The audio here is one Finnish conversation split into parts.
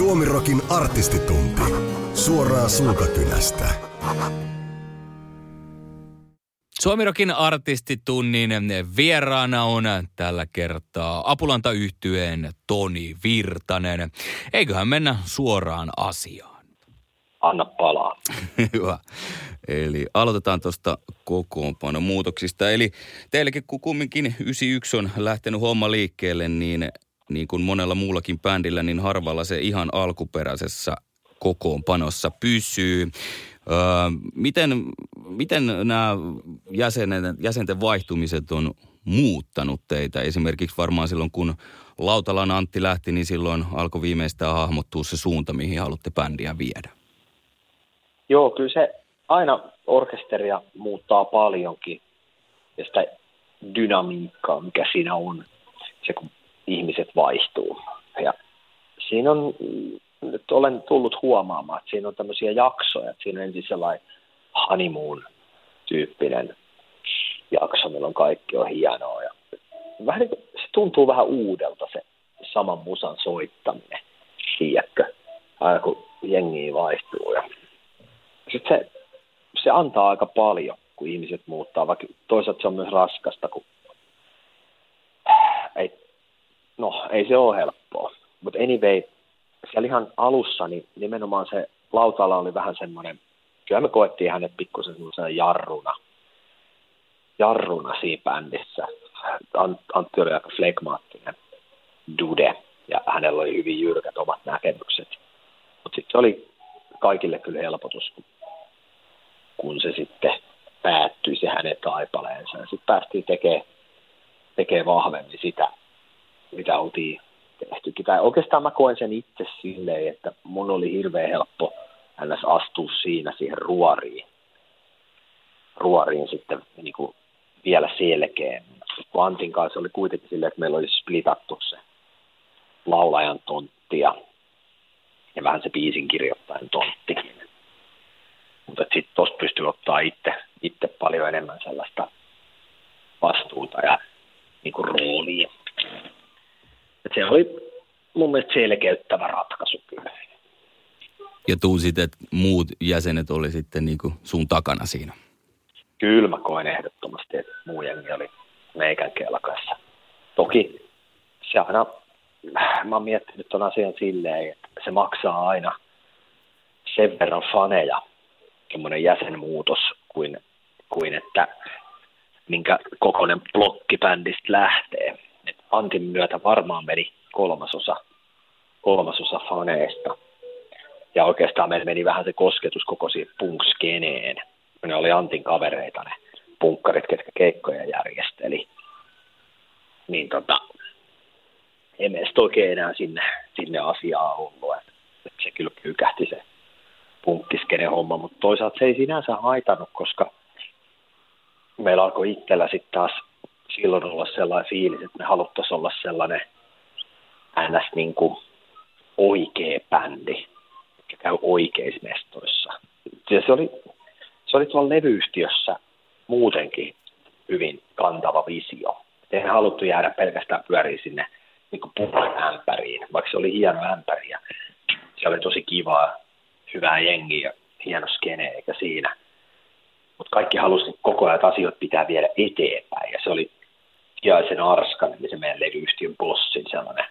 SuomiRokin artistitunti. Suoraa suukakynästä. SuomiRokin artistitunnin vieraana on tällä kertaa Apulanta-yhtyeen Toni Virtanen. Eiköhän mennä suoraan asiaan. Anna palaa. Hyvä. Eli aloitetaan tuosta kokoonpanon muutoksista. Eli teillekin kun kumminkin 91 on lähtenyt homma liikkeelle, niin kuin monella muullakin bändillä, niin harvalla se ihan alkuperäisessä kokoonpanossa pysyy. Miten nämä jäsenten vaihtumiset on muuttanut teitä? Esimerkiksi varmaan silloin, kun Lautalan Antti lähti, niin silloin alkoi viimeistään hahmottua se suunta, mihin haluatte bändiä viedä. Joo, kyllä se aina orkesteria muuttaa paljonkin ja sitä dynamiikkaa, mikä siinä on, se kun ihmiset vaihtuu. Ja siinä on, nyt olen tullut huomaamaan, että siinä on tämmöisiä jaksoja. Että siinä on ensin sellainen honeymoon-tyyppinen jakso, milloin kaikki on hienoa. Ja vähän niin kuin, se tuntuu vähän uudelta se saman musan soittaminen, tiedätkö, aina kun jengiä vaihtuu. Ja sitten se antaa aika paljon, kun ihmiset muuttaa. Vaikka toisaalta se on myös raskasta, kun ei se ole helppoa. Mutta anyway, siellä ihan alussa niin nimenomaan se Lautala oli vähän semmoinen, kyllä me koettiin hänet pikkusen semmoisena jarruna siinä bändissä. Antti oli aika flegmaattinen dude ja hänellä oli hyvin jyrkät omat näkemykset. Mutta sitten se oli kaikille kyllä helpotus, kun se sitten päättyi se hänen taipaleensa. Sitten päästiin tekemään vahvemmin sitä, mitä oltiin tehtykin. Tai oikeastaan mä koen sen itse silleen, että mun oli hirveän helppo ns. Astua siihen ruoriin sitten niin kuin vielä selkeämmin. Antin kanssa oli kuitenkin silleen, että meillä oli splitattu se laulajan tontti ja vähän se biisin kirjoittajan tonttikin. Mutta sitten tuosta pystyy ottaa itse paljon enemmän sellaista vastuuta ja niin kuin roolia. Et se oli mun mielestä selkeyttävä ratkaisu kyllä. Ja tunsit, että muut jäsenet oli sitten niin kuin sun takana siinä? Kyllä mä koen ehdottomasti, että muu jengi oli meikän kelkassa. Toki se aina, mä oon miettinyt ton asian silleen, että se maksaa aina sen verran faneja, semmoinen jäsenmuutos, kuin että minkä kokoinen blokki bändistä lähtee. Antin myötä varmaan meni kolmasosa faneista. Ja oikeastaan meillä meni vähän se kosketus koko siihen punkskeneen. Ne oli Antin kavereita ne punkkarit, ketkä keikkoja järjesteli. Niin ei meistä oikein enää sinne asiaa ollut. Et se kyllä kykähti se punkkiskenen homma, mutta toisaalta se ei sinänsä haitannut, koska meillä alkoi itsellä sitten taas silloin olla sellainen fiilis, että me haluttaisiin olla sellainen ns. Niin kuin oikea bändi, joka käy oikeissa mestoissa. Ja se oli tuolla levyyhtiössä muutenkin hyvin kantava visio. Ei haluttu jäädä pelkästään pyöriin sinne niin kuin puran ämpäriin, vaikka se oli hieno ämpäri ja se oli tosi kivaa, hyvää jengiä ja hieno skene eikä siinä. Mutta kaikki halusivat koko ajan, että asioita pitää viedä eteenpäin. Ja se oli Tiaisen Arskan, eli se meidän levyyhtiön bossin sellainen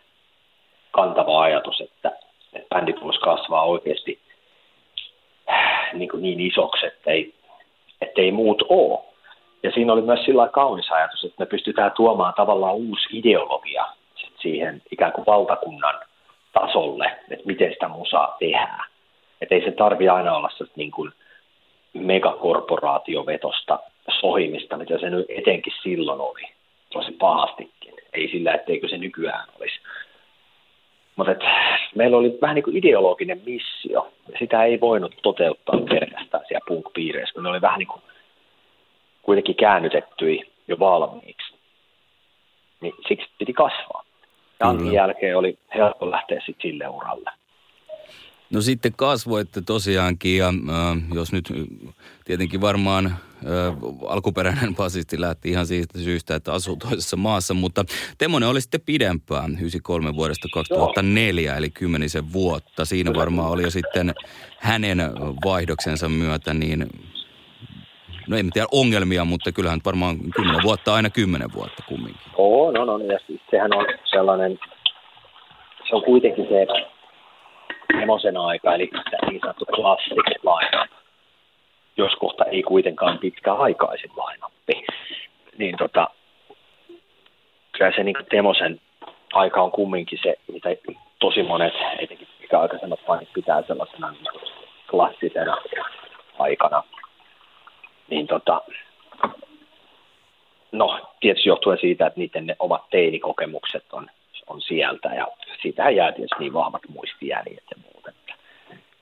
kantava ajatus, että bändit voisi kasvaa oikeasti niin isoksi, ettei muut ole. Ja siinä oli myös sillä kaunis ajatus, että me pystytään tuomaan tavallaan uusi ideologia siihen ikään kuin valtakunnan tasolle, että miten sitä musaa tehdään. Että ei se tarvitse aina olla niin kuin megakorporaatiovetosta sohimista, mitä se nyt etenkin silloin oli, tosi pahastikin. Ei sillä, etteikö se nykyään olisi. Mutta meillä oli vähän niin kuin ideologinen missio. Sitä ei voinut toteuttaa pelkästään siellä punk-piireissä, kun ne oli vähän niin kuin kuitenkin käännytettyjä jo valmiiksi. Niin siksi piti kasvaa. Antin jälkeen oli helppo lähteä sitten sille uralle. No sitten kasvoitte tosiaankin ja jos nyt tietenkin varmaan Alkuperäinen basisti lähti ihan siitä syystä, että asuu toisessa maassa, mutta Temonen oli sitten pidempään, 93 vuodesta 2004, eli 10 vuotta. Siinä varmaan oli jo sitten hänen vaihdoksensa myötä, niin no ei mitään ongelmia, mutta kyllähän varmaan 10 vuotta, aina 10 vuotta kumminkin. Oo, no, ja sehän on sellainen, se on kuitenkin se Temosen aika, eli niin sanottu klassiset lainat. Jos kohta ei kuitenkaan pitkäaikaisin lainappi, niin kyllä se niin Temosen aika on kumminkin se, mitä tosi monet, etenkin pitkäaikaisemmat painit pitää sellaisena klassisena aikana. Niin no tietysti johtuen siitä, että niiden ne omat teinikokemukset on sieltä, ja siitähän jää tietysti niin vahvat muistijäljet ja muuten.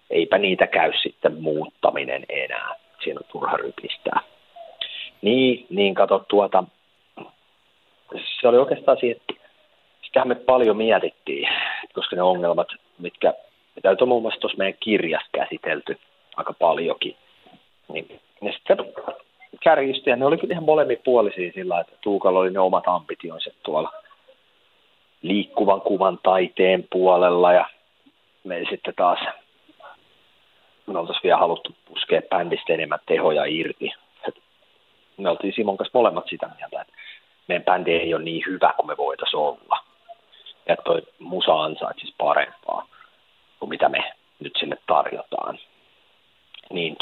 Eipä niitä käy sitten muuttaminen enää. Siinä on turha rypistää. Niin kato se oli oikeastaan siitä, sitähän me paljon mietittiin, koska ne ongelmat, mitä nyt on muun muassa tuossa meidän kirjassa käsitelty aika paljonkin, niin ne sitten kärjistyi, ja ne oli kyllä ihan molemminpuolisia sillä, että Tuukalla oli ne omat ambitionsa tuolla liikkuvan kuvan taiteen puolella, ja me sitten taas me oltaisiin vielä haluttu puskea bändistä enemmän tehoja irti. Me oltiin Simon kanssa molemmat sitä mieltä, että meidän bändi ei ole niin hyvä kuin me voitaisiin olla. Ja toi musa ansaitsisi parempaa kuin mitä me nyt sinne tarjotaan. Niin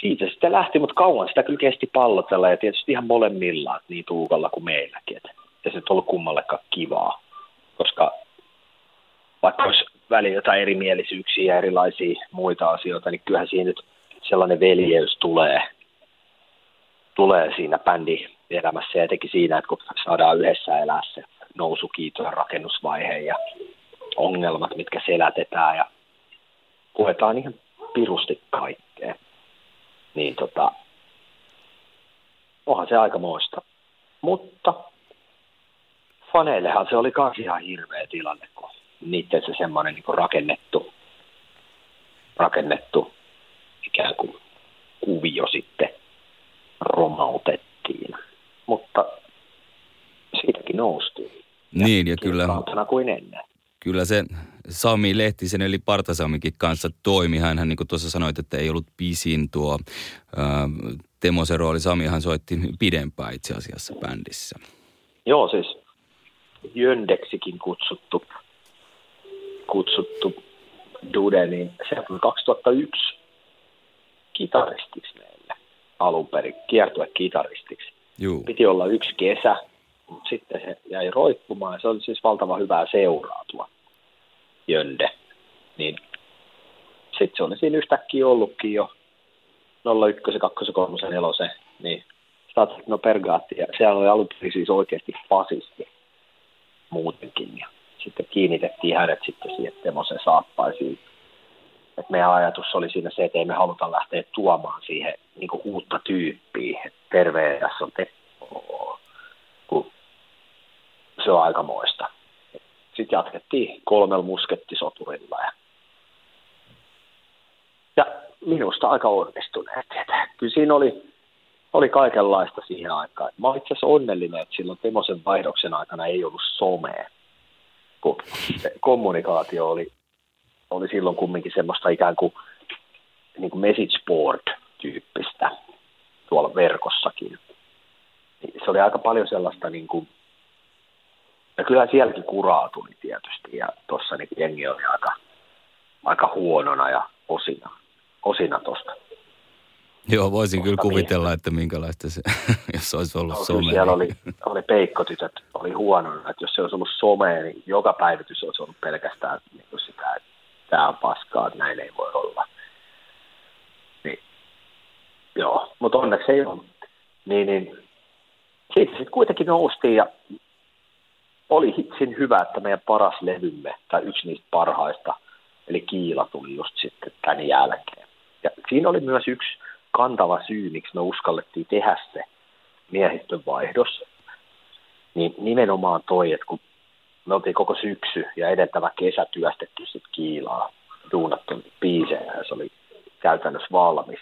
siitä sitten lähti, mutta kauan sitä kyllä kesti pallotella, ja tietysti ihan molemmilla, niin Tuukalla kuin meilläkin. Ja se on ollut kummallekaan kivaa, koska vaikka olisi väliin jotain erimielisyyksiä ja erilaisia muita asioita, niin kyllähän siinä nyt sellainen veljeys tulee siinä bändielämässä, ja etenkin siinä, että kun saadaan yhdessä elää se nousukiito ja rakennusvaihe ja ongelmat, mitkä selätetään, ja puetaan ihan pirusti kaikkea. Niin onhan se aikamoista. Mutta faneillehan se oli kans ihan hirveä tilanne, kun niiden se semmoinen niin kuin rakennettu ikään kuin kuvio sitten romautettiin. Mutta siitäkin noustiin. Niin, ja kyllä kuin ennen. Kyllä se Sami Lehtisen eli Partasamikin kanssa toimi. Hänhän, niin kuin tuossa sanoit, että ei ollut pisin tuo Temosen rooli. Samihan soitti pidempään itse asiassa bändissä. Joo, siis Jöndeksikin kutsuttu dude, niin se on 2001 kitaristiksi meillä alun perin, kiertuekitaristiksi. Piti olla yksi kesä, mutta sitten se jäi roikkumaan, ja se oli siis valtavan hyvää seuraa tuo Jönde. Niin sitten se oli siinä yhtäkkiä ollutkin jo 01, 2, 3, 4, niin saattiin pergaatti, ja sehän oli alun perin siis oikeasti fasisti muutenkin, ja sitten kiinnitettiin hänet sitten siihen Temosen saappaisiin. Et meidän ajatus oli siinä se, että ei me haluta lähteä tuomaan siihen niin kuin uutta tyyppiä. Et terveessä on tekoa, kun se on aikamoista. Sitten jatkettiin 3 muskettisoturilla. Ja minusta aika onnistuneet. Kyllä siinä oli kaikenlaista siihen aikaan. Mä olen itse asiassa onnellinen, että silloin Temosen vaihdoksen aikana ei ollut somea. Kun kommunikaatio oli silloin kumminkin semmoista ikään kuin, message board-tyyppistä tuolla verkossakin. Se oli aika paljon sellaista, ja kyllä sielläkin kuraa tuli tietysti, ja tuossa jengi oli aika huonona ja osina tuosta. Joo, voisin kyllä kuvitella, että minkälaista se, jos olisi ollut somea. Siellä oli peikkotytöt, oli huono, että jos se olisi ollut somea, niin joka päivitys olisi ollut pelkästään sitä, että tämä on paskaa, että näin ei voi olla. Niin, joo, mutta onneksi ei ole. Niin. Siitä sitten kuitenkin noustiin, ja oli hitsin hyvä, että meidän paras levymme, tai yksi niistä parhaista, eli Kiila tuli just sitten tämän jälkeen. Ja siinä oli myös yksi kantava syy, miksi me uskallettiin tehdä se miehistön vaihdos, niin nimenomaan toi, että kun me oltiin koko syksy ja edeltävä kesä työstetty sitten Kiilaa, duunattu biisejä, ja se oli käytännössä valmis.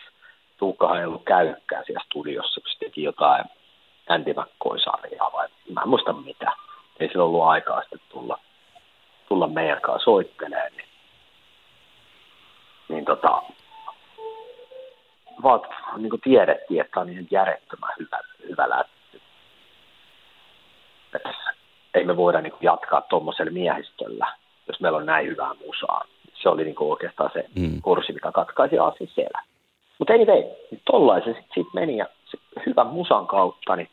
Tuukkahan ei ollut käynytkään siellä studiossa, kun se teki jotain Antimakkoisarjaa vai mä en muista mitä. Ei sillä ollut aikaa sitten tulla meidän kanssa soittelemaan. Vaan niin kuin tiedettiin, että on ihan järjettömän hyvä lätty. Ei me voida niin kuin jatkaa tuommoisella miehistöllä, jos meillä on näin hyvää musaa. Se oli niin kuin oikeastaan se kurssi, mikä katkaisi asiaa siellä. Mutta ei. Tollaisen sitten meni ja hyvän musan kautta, niin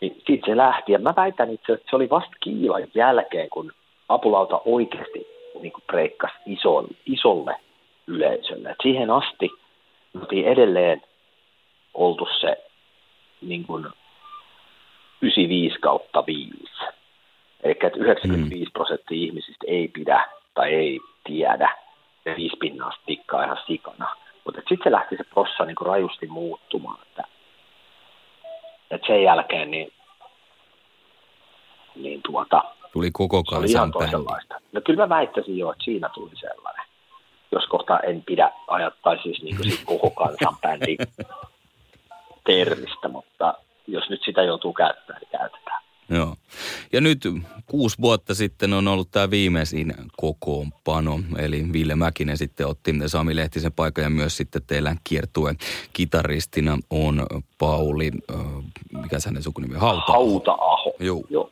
siitä se lähti. Ja mä väitän itse, että se oli vasta Kiilan jälkeen, kun Apulauta oikeasti niin kuin breikkasi isolle yleisölle. Et siihen asti oltiin edelleen oltu se niin kuin 95/5. Eli 95% ihmisistä ei pidä tai ei tiedä. 5% tikkaa ihan sikana. Mutta sitten se lähti se prossa niin kuin rajusti muuttumaan. Et sen jälkeen tuli koko kansan tähän. No kyllä mä väittäisin jo, että siinä tuli sellainen. Jos kohta en pidä ajattaisi siis niin kuin koko kansan bändi termistä, mutta jos nyt sitä joutuu käyttämään, niin käytetään. Joo. Ja nyt 6 vuotta sitten on ollut tämä viimeisin kokoonpano, eli Ville Mäkinen sitten otti Sami Lehtisen paikan ja myös sitten teillä kiertue kitaristina on Pauli, mikä hänen sukunimi on? Hauta-aho. Joo.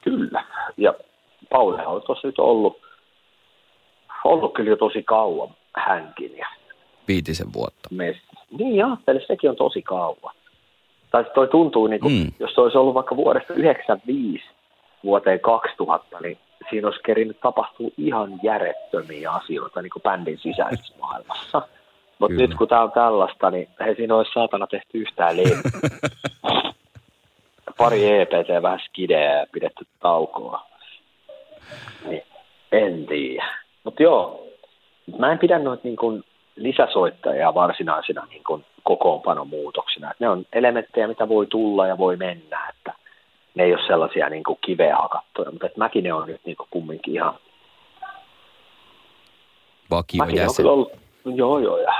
Kyllä. Ja Pauli on tuossa nyt ollut kyllä jo tosi kauan hänkin. 5 vuotta. Niin ajattelin, sekin on tosi kauan. Tai toi tuntuu, niin kuin, jos se olisi ollut vaikka vuodesta 1995 vuoteen 2000, niin siinä olisi kerinyt tapahtua ihan järjettömiä asioita niin kuin bändin sisäisessä maailmassa. Mutta nyt kun tämä on tällaista, niin ei siinä olisi saatana tehty yhtään levyä. Pari EPT, vähän skideä ja pidetty taukoa. Niin, en tiedä. Mutta joo, mä en pidä noita niin kuin lisäsoittajia varsinaisina niin kuin kokoonpanomuutoksina. Ne on elementtejä, mitä voi tulla ja voi mennä. Että ne ei ole sellaisia niin kuin kiveä hakattuja, mutta mäkin ne on nyt niin kuin kumminkin ihan vakiojäsen. Joo. Ja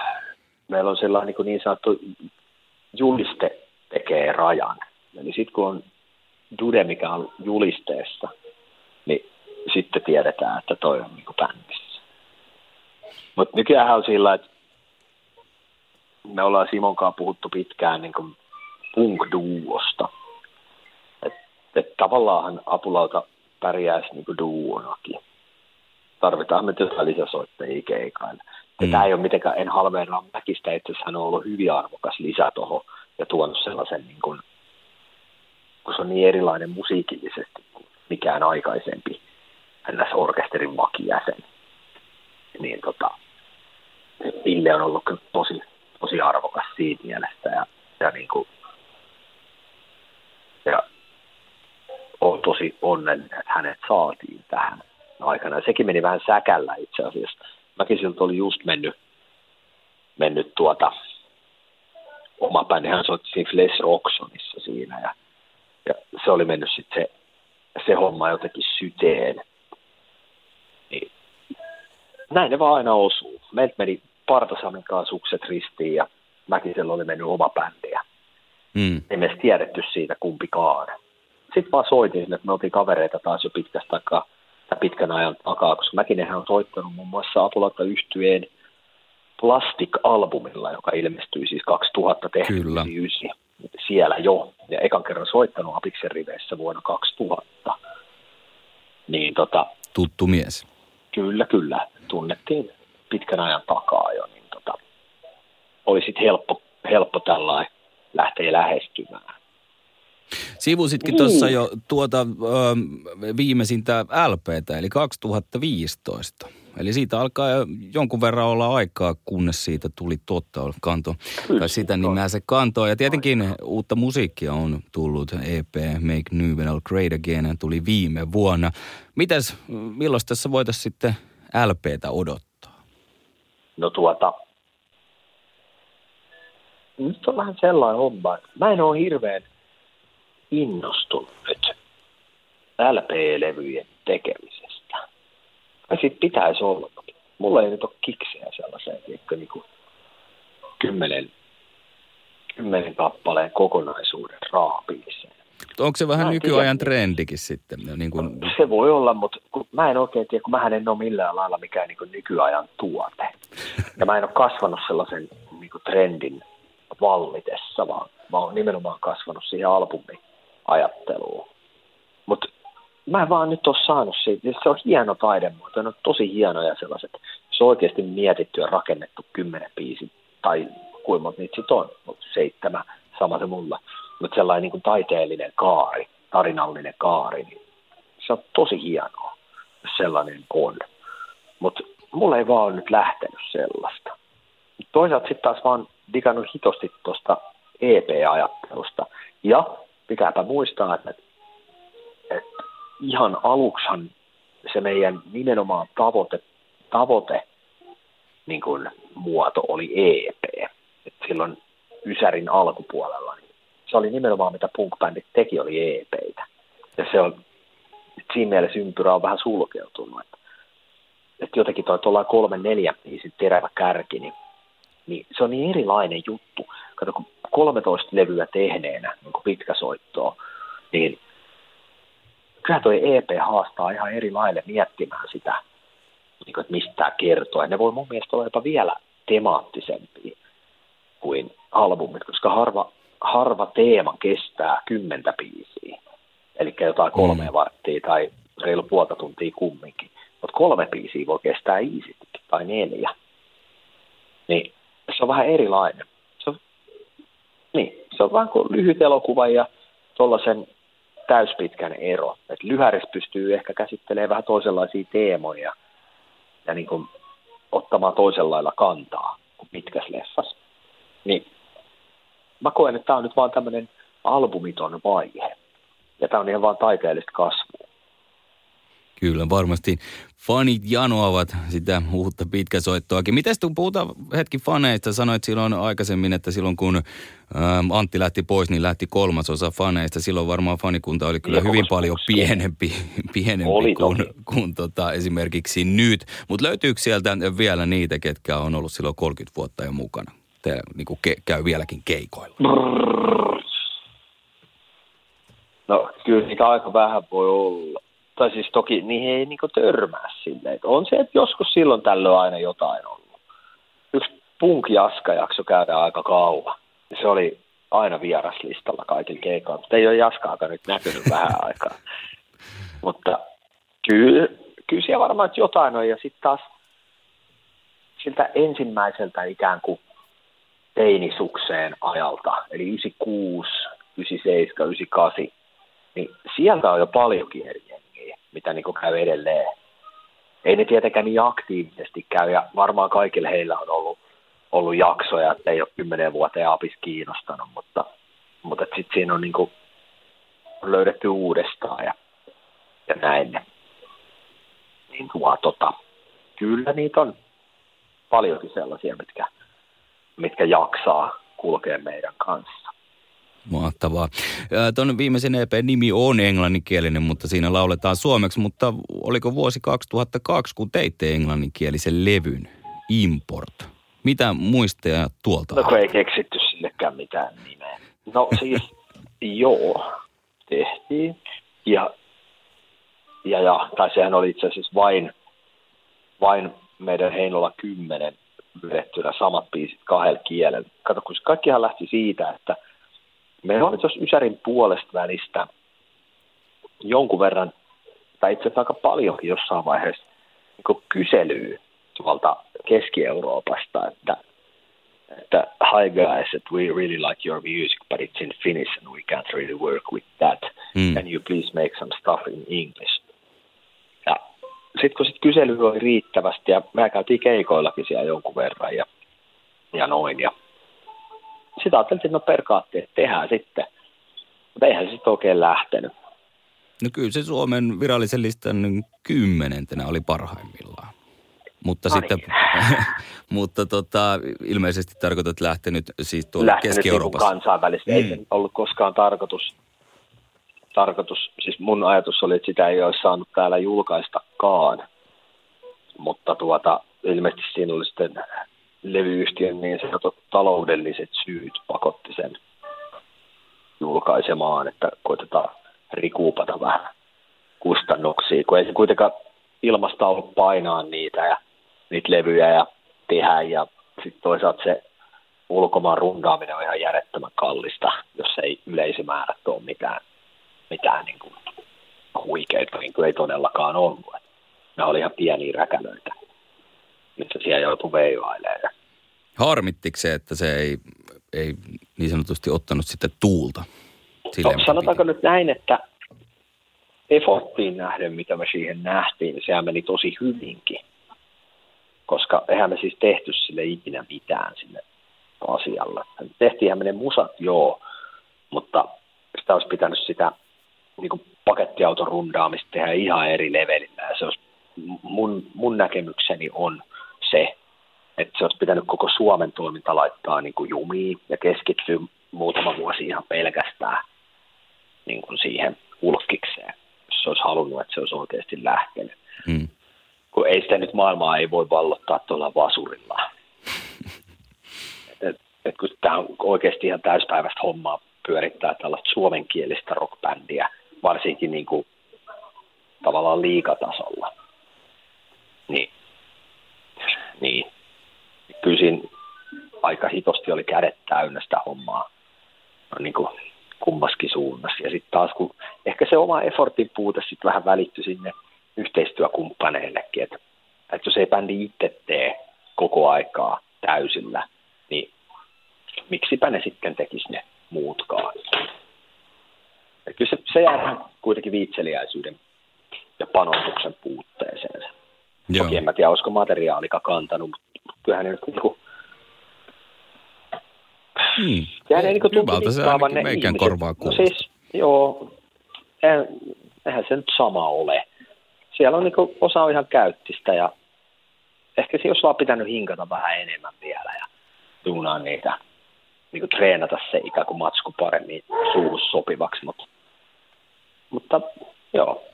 meillä on sellainen niin sanottu juliste tekee rajan. Eli sitten kun on dude, mikä on julisteessa, niin sitten tiedetään, että toi on niin kuin bändissä. Mutta nykyään on sillä, että me ollaan Simon kanssa puhuttu pitkään niin kuin punk-duosta. Et tavallaan Apulauta pärjäisi niin kuin duonakin. Tarvitaan me jotain lisäsoittajia keikaille. Tämä ei ole mitenkään, en halveenraa Mäkistä, itse asiassa hän on ollut hyvin arvokas lisä tuohon ja tuonut sellaisen, niin kuin, kun se on niin erilainen musiikillisesti kuin mikään aikaisempi näissä orkesterin vakijäsen. Niin Ville on ollut kyllä tosi arvokas siinä mielessä ja niin kuin ja on tosi onnellinen, että hänet saatiin tähän aikana. Sekin meni vähän säkällä itse asiassa. Mäkin siltä oli just mennyt oma bändi, hän soitti siinä Flesh Rocksonissa siinä ja se oli mennyt sitten se homma jotenkin syteen. Niin. Näin ne vaan aina osuu. Meiltä meni Partasamin kanssa sukset ristiin ja Mäkisellä oli mennyt oma bändiä. Ei me edes tiedetty siitä kumpikaan. Sitten vaan soitin sinne, että me oltiin kavereita taas jo pitkän ajan takaa, koska Mäkinenhän on soittanut muun muassa Apulauta yhtyeen Plastic-albumilla, joka ilmestyi siis 2000 tehty. Siellä jo. Ja ekan kerran soittanut Apiksen riveissä vuonna 2000. Niin tuttu mies. Kyllä. Tunnettiin pitkän ajan takaa jo, niin oli sitten helppo tällainen lähteä lähestymään. Sivusitkin tuossa jo viimeisintä LPtä, eli 2015. Eli siitä alkaa jonkun verran olla aikaa, kunnes siitä tuli totta kanto. Tai sitä nimeä se kantoa. Ja tietenkin uutta musiikkia on tullut. EP Make Metal Great Again tuli viime vuonna. Milloin tässä voitaisiin sitten LPtä odottaa? No nyt on vähän sellainen homma. Mä en ole hirveän innostunut nyt LP-levyjen tekemisestä. Ja sit pitäisi olla. Mulla ei nyt ole kiksejä sellaiseen, niin kuin kymmenen kappaleen kokonaisuuden raapimiseen. Onko se vähän nykyajan trendikin sitten? Niin kuin... Se voi olla, mutta mä en oikein tiedä, kun mähän en ole millään lailla mikään niin kuin nykyajan tuote. Ja mä en ole kasvanut sellaisen niin kuin trendin vallitessa, vaan mä oon nimenomaan kasvanut siihen albumiajatteluun. Mutta mä en vaan nyt ole saanut siitä. Se on hieno taidemuoto, ne on tosi hienoja sellaiset. Se on oikeasti mietitty ja rakennettu 10 biisi, tai kuinka monta niitä sitten on, 7, sama se mulla. Mutta sellainen niin kuin taiteellinen kaari, tarinallinen kaari, niin se on tosi hienoa, jos sellainen on. Mutta mulla ei vaan ole nyt lähtenyt sellaista. Toisaalta sitten taas mä oon digannut hitosti tuosta EP-ajattelusta. Ja pitääpä muistaa, että ihan aluksihan se meidän nimenomaan tavoite niin kuin muoto oli EP. Et silloin Ysärin alkupuolella niin se oli nimenomaan, mitä punk-bändit teki, oli EP:itä. Ja se on, siinä mielessä ympyrä on vähän sulkeutunut. Että jotenkin tuollaan 3-4 biisin terävä kärki, niin se on niin erilainen juttu. Kato, kun 13 levyä tehneenä, niin kuin pitkä soittoa, niin kyllä tuo EP haastaa ihan eri lailla miettimään sitä, niin kuin, että mistä tämä kertoo. Ja ne voi mun mielestä olla jopa vielä temaattisempia kuin albumit, koska harva teema kestää 10 biisiä, eli jotain 3 varttia tai reilu puolta tuntia kumminkin, mutta 3 biisiä voi kestää iisisti tai 4, niin se on vähän erilainen. Se on vaan kuin lyhyt elokuva ja tuollaisen täyspitkän ero, että lyhärissä pystyy ehkä käsittelemään vähän toisenlaisia teemoja ja niin kuin ottamaan toisenlailla kantaa kuin pitkässä leffassa, niin mä koen, että tämä on nyt vaan tämmöinen albumiton vaihe. Ja tämä on ihan vaan taiteellista kasvua. Kyllä, varmasti fanit janoavat sitä uutta pitkäsoittoakin. Mites kun puhutaan hetki faneista? Sanoit silloin aikaisemmin, että silloin kun Antti lähti pois, niin lähti 3/3 faneista. Silloin varmaan fanikunta oli kyllä hyvin paljon pienempi kuin esimerkiksi nyt. Mutta löytyykö sieltä vielä niitä, ketkä on ollut silloin 30 vuotta jo mukana? Niin käy vieläkin keikoilla? No kyllä niitä aika vähän voi olla. Tai siis toki niihin ei niin törmää silleen. On se, että joskus silloin tällöin aina jotain ollut. Yksi punk-jaska-jakso käydään aika kauan. Se oli aina vieraslistalla kaikilla keikoilla, mutta ei ole jaskaakaan nyt näkynyt vähän aikaa. Mutta kyllä siellä varmaan jotain on. Ja sitten taas siltä ensimmäiseltä ikään kuin teinisukseen ajalta, eli 96, 97, 98, niin sieltä on jo paljonkin eri jengiä, mitä niin käy edelleen. Ei ne tietenkään niin aktiivisesti käy, ja varmaan kaikilla heillä on ollut jaksoja, että ei ole 10 vuoteen apis kiinnostanut, mutta sitten siinä on niin kuin löydetty uudestaan ja näin. Niin kyllä niitä on paljonkin sellaisia, mitkä jaksaa kulkea meidän kanssa. Mahtavaa. Tuon viimeisen EP-nimi on englanninkielinen, mutta siinä lauletaan suomeksi. Mutta oliko vuosi 2002, kun teitte englanninkielisen levyn Import? Mitä muisteja tuolta? No ei keksitty sillekään mitään nimeä. No siis, joo, tehtiin. Tai sehän oli itse asiassa vain meidän Heinola 10 vedettynä samat biisit 2 kielellä. Kato, kun kaikkihan lähti siitä, että meillä oli tuossa Ysärin puolesta välistä jonkun verran, tai itse asiassa aika paljonkin jossain vaiheessa, niin kyselyä tuolta Keski-Euroopasta, että hi guys, that we really like your music, but it's in Finnish and we can't really work with that. Can you please make some stuff in English? Sitten kun kysely oli riittävästi, ja me käytiin keikoillakin siellä jonkun verran ja noin. Ja sitä ajattelin, että perkaattiin, että tehdään sitten. Mutta eihän se sitten oikein lähtenyt. No kyllä se Suomen virallisen listan 10 oli parhaimmillaan. Mutta sitten, mutta ilmeisesti tarkoitat lähtenyt siis tuolla Keski-Euroopassa. Lähtenyt kansainvälisesti. Ei se ollut koskaan tarkoitus, siis mun ajatus oli, että sitä ei olisi saanut täällä julkaistakaan, mutta ilmeisesti siinä oli sitten levyyhtiön niin sanotut taloudelliset syyt pakotti sen julkaisemaan, että koitetaan rikuupata vähän kustannuksia, kun ei se kuitenkaan ilmasta ollut painaa niitä ja niitä levyjä ja tehdä, ja sitten toisaalta se ulkomaan rundaaminen on ihan järjettömän kallista, jos ei yleisömäärät ole mitään niin kuin huikeita, niin kuin ei todellakaan ollut. Ne oli ihan pieniä räkälöitä, missä siellä joutui veivailemaan. Harmittiko se, että se ei niin sanotusti ottanut sitä tuulta? Sanotaanko nyt näin, että efforttiin nähden, mitä me siihen nähtiin, niin sehän meni tosi hyvinkin. Koska eihän me siis tehty sille ikinä mitään sille asialle. Tehtiinhän me ne musat, joo, mutta sitä olisi pitänyt sitä niin kuin pakettiauton rundaamista tehdä ihan eri levelillä. Ja se olisi, mun näkemykseni on se, että se olisi pitänyt koko Suomen toiminta laittaa niin kuin jumiin ja keskittyä muutama vuosi ihan pelkästään niin kuin siihen ulkikseen, jos se olisi halunnut, että se olisi oikeasti lähtenyt. Mm. Kun ei sitä nyt maailmaa ei voi vallottaa tuolla vasurilla. Et kun tämä on oikeasti ihan täyspäiväistä hommaa pyörittää tällaista suomenkielistä rockbändiä, varsinkin niin kuin tavallaan liigatasolla. Niin. Kyllä siinä aika hitosti oli kädet täynnä sitä hommaa. No niin kuin kummaskin suunnassa. Ja sitten taas kun ehkä se oma effortin puute sitten vähän välittyi sinne yhteistyökumppaneillekin, että jos ei bändi itse tee koko aikaa täysillä, niin miksipä ne sitten tekisi ne muutkaan. Ja kyllä se jää kuitenkin viitseliäisyyden ja panostuksen puutteeseen. Toki en mä tiedä, olisiko materiaalika kantanut, mutta kyllähän ne nyt niinku hyvältä se ainakin meikään korvaa kuulostaa. No siis, joo, eihän se nyt sama ole. Siellä on niinku osa ihan käyttistä ja ehkä se olisi vaan pitänyt hinkata vähän enemmän vielä ja tuunaa niitä, niinku treenata se ikään kuin matsku paremmin suuhus sopivaksi, mutta joo,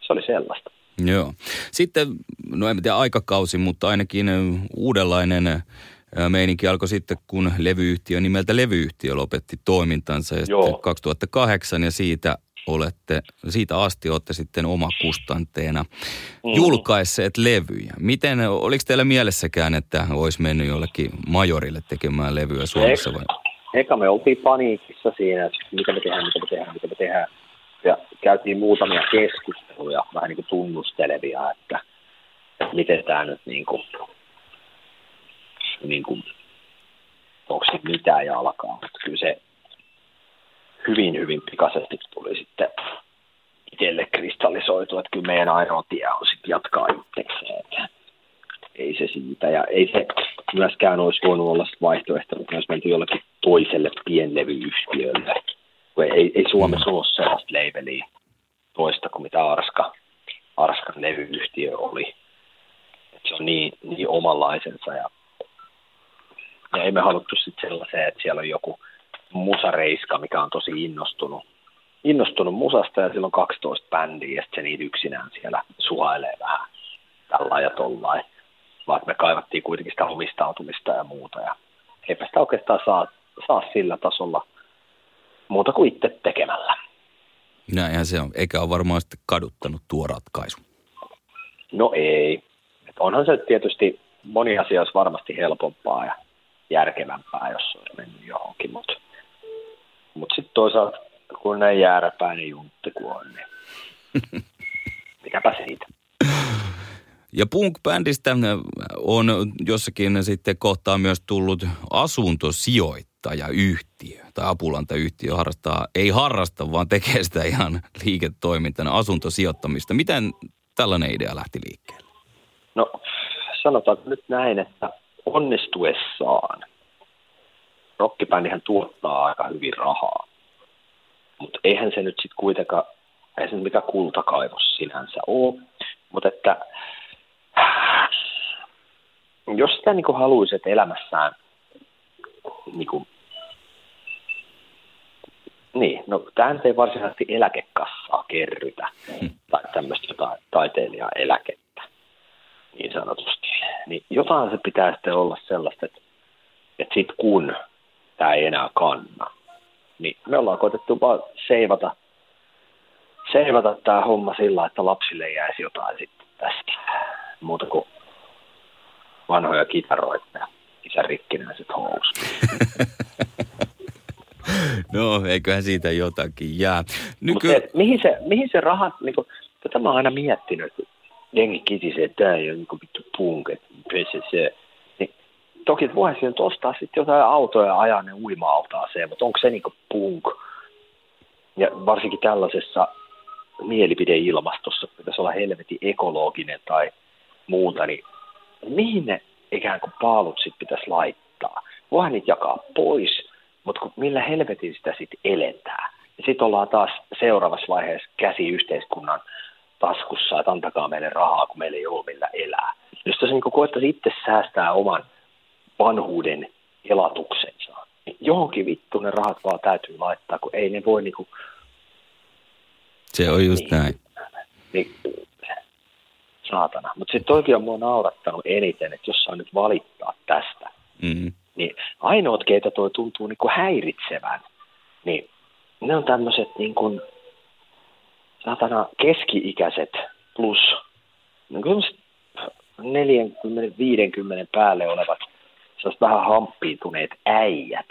se oli sellaista. Joo. Sitten, no en tiedä aikakausi, mutta ainakin uudenlainen meininki alkoi sitten, kun levyyhtiö nimeltä Levyyhtiö lopetti toimintansa ja sitten 2008 ja siitä asti olette sitten omakustanteena julkaisseet levyjä. Miten, oliko teillä mielessäkään, että olisi mennyt jollekin majorille tekemään levyä Suomessa vai? Eikä me oltiin paniikissa siinä, että mitä me tehdään. Ja käytiin muutamia keskusteluja, vähän niin kuin tunnustelevia, että miten tämä nyt niin kuin onko se mitään jalkaa. Mutta kyllä se hyvin, hyvin pikaisesti tuli sitten itselle kristallisoitu, että kyllä meidän ainoa tie on sitten jatkaa itsekseen. Ei se siitä, ja ei se myöskään olisi voinut olla vaihtoehto, mutta olisi menty jollekin toiselle pienlevyyhtiölle. Ei Suomessa ole sellaista leiveliä toista kuin mitä Arskan levyyhtiö oli. Et se on niin omanlaisensa. Ja ei me haluttu sitten sellaiseen, että siellä on joku musareiska, mikä on tosi innostunut musasta, ja sillä on 12 bändiä, ja sitten se niitä yksinään siellä suhailee vähän tällain ja tollain. Vaan me kaivattiin kuitenkin sitä omistautumista ja muuta. Ja eipä sitä oikeastaan saa sillä tasolla muuta kuin itse tekemällä. Näinhän se on. Eikä ole varmaan sitten kaduttanut tuo ratkaisu. No ei. Et onhan se tietysti, moni asia olisi varmasti helpompaa ja järkevämpää, jos olisi mennyt johonkin. Mutta sitten toisaalta, kun näin jääräpäinen juntti kun on, niin mitäpä siitä. Ja punk-bändistä on jossakin sitten kohtaa myös tullut asuntosijoittajayhtiö. Tai Apulanta-yhtiö ei harrasta, vaan tekee sitä ihan liiketoimintana asuntosijoittamista. Miten tällainen idea lähti liikkeelle? No sanotaan nyt näin, että onnistuessaan rockibändihän tuottaa aika hyvin rahaa. Mutta eihän se nyt sitten kuitenkaan, ei se nyt mikään kultakaivos sinänsä ole. Mutta että jos sitä niinku haluaisi, että elämässään niinku, niin, no tämähän ei varsinaisesti eläkekassaa kerrytä tai tämmöistä taiteilijan eläkettä. niin sanotusti. Niin jotain se pitää sitten olla sellaista, että sit kun tämä ei enää kanna, niin me ollaan koetettu vaan seivata tämä homma sillä, että lapsille jäisi jotain sitten tästä muuta kuin vanhoja kitaroita ja isän rikkinäiset housut. No, eiköhän siitä jotakin jää. Mihin se rahat, niin kun, tämä olen aina miettinyt, kun jengi kitisee, että tämä ei ole vittu punket, se. Niin, toki voihan siihen ostaa sitten jotain autoja ja ajaa ne uima-altaaseen, mutta onko se niin kuin punk? Ja varsinkin tällaisessa mielipideilmastossa, pitäisi olla helvetin ekologinen tai muuta, niin mihin ne ikään kuin paalut sitten pitäisi laittaa? Voihan niitä jakaa pois, mutta millä helvetin sitä sitten eletään? Ja sitten ollaan taas seuraavassa vaiheessa käsi yhteiskunnan taskussa, että antakaa meille rahaa, kun meillä ei ole millä elää. Jos tässä niin koettaisiin itse säästää oman vanhuuden elatuksensa, niin johonkin vittu ne rahat vaan täytyy laittaa, kun ei ne voi niinku... Se on just näin. Niin, saatana. Mutta sitten oikein mua on naurattanut eniten, että jos saa nyt valittaa tästä, niin ainoat, keitä toi tuntuu niinku häiritsevän, niin ne on tämmöiset niinkun satana keski-ikäiset plus niin 40-50 päälle olevat sellaiset vähän hamppiintuneet äijät,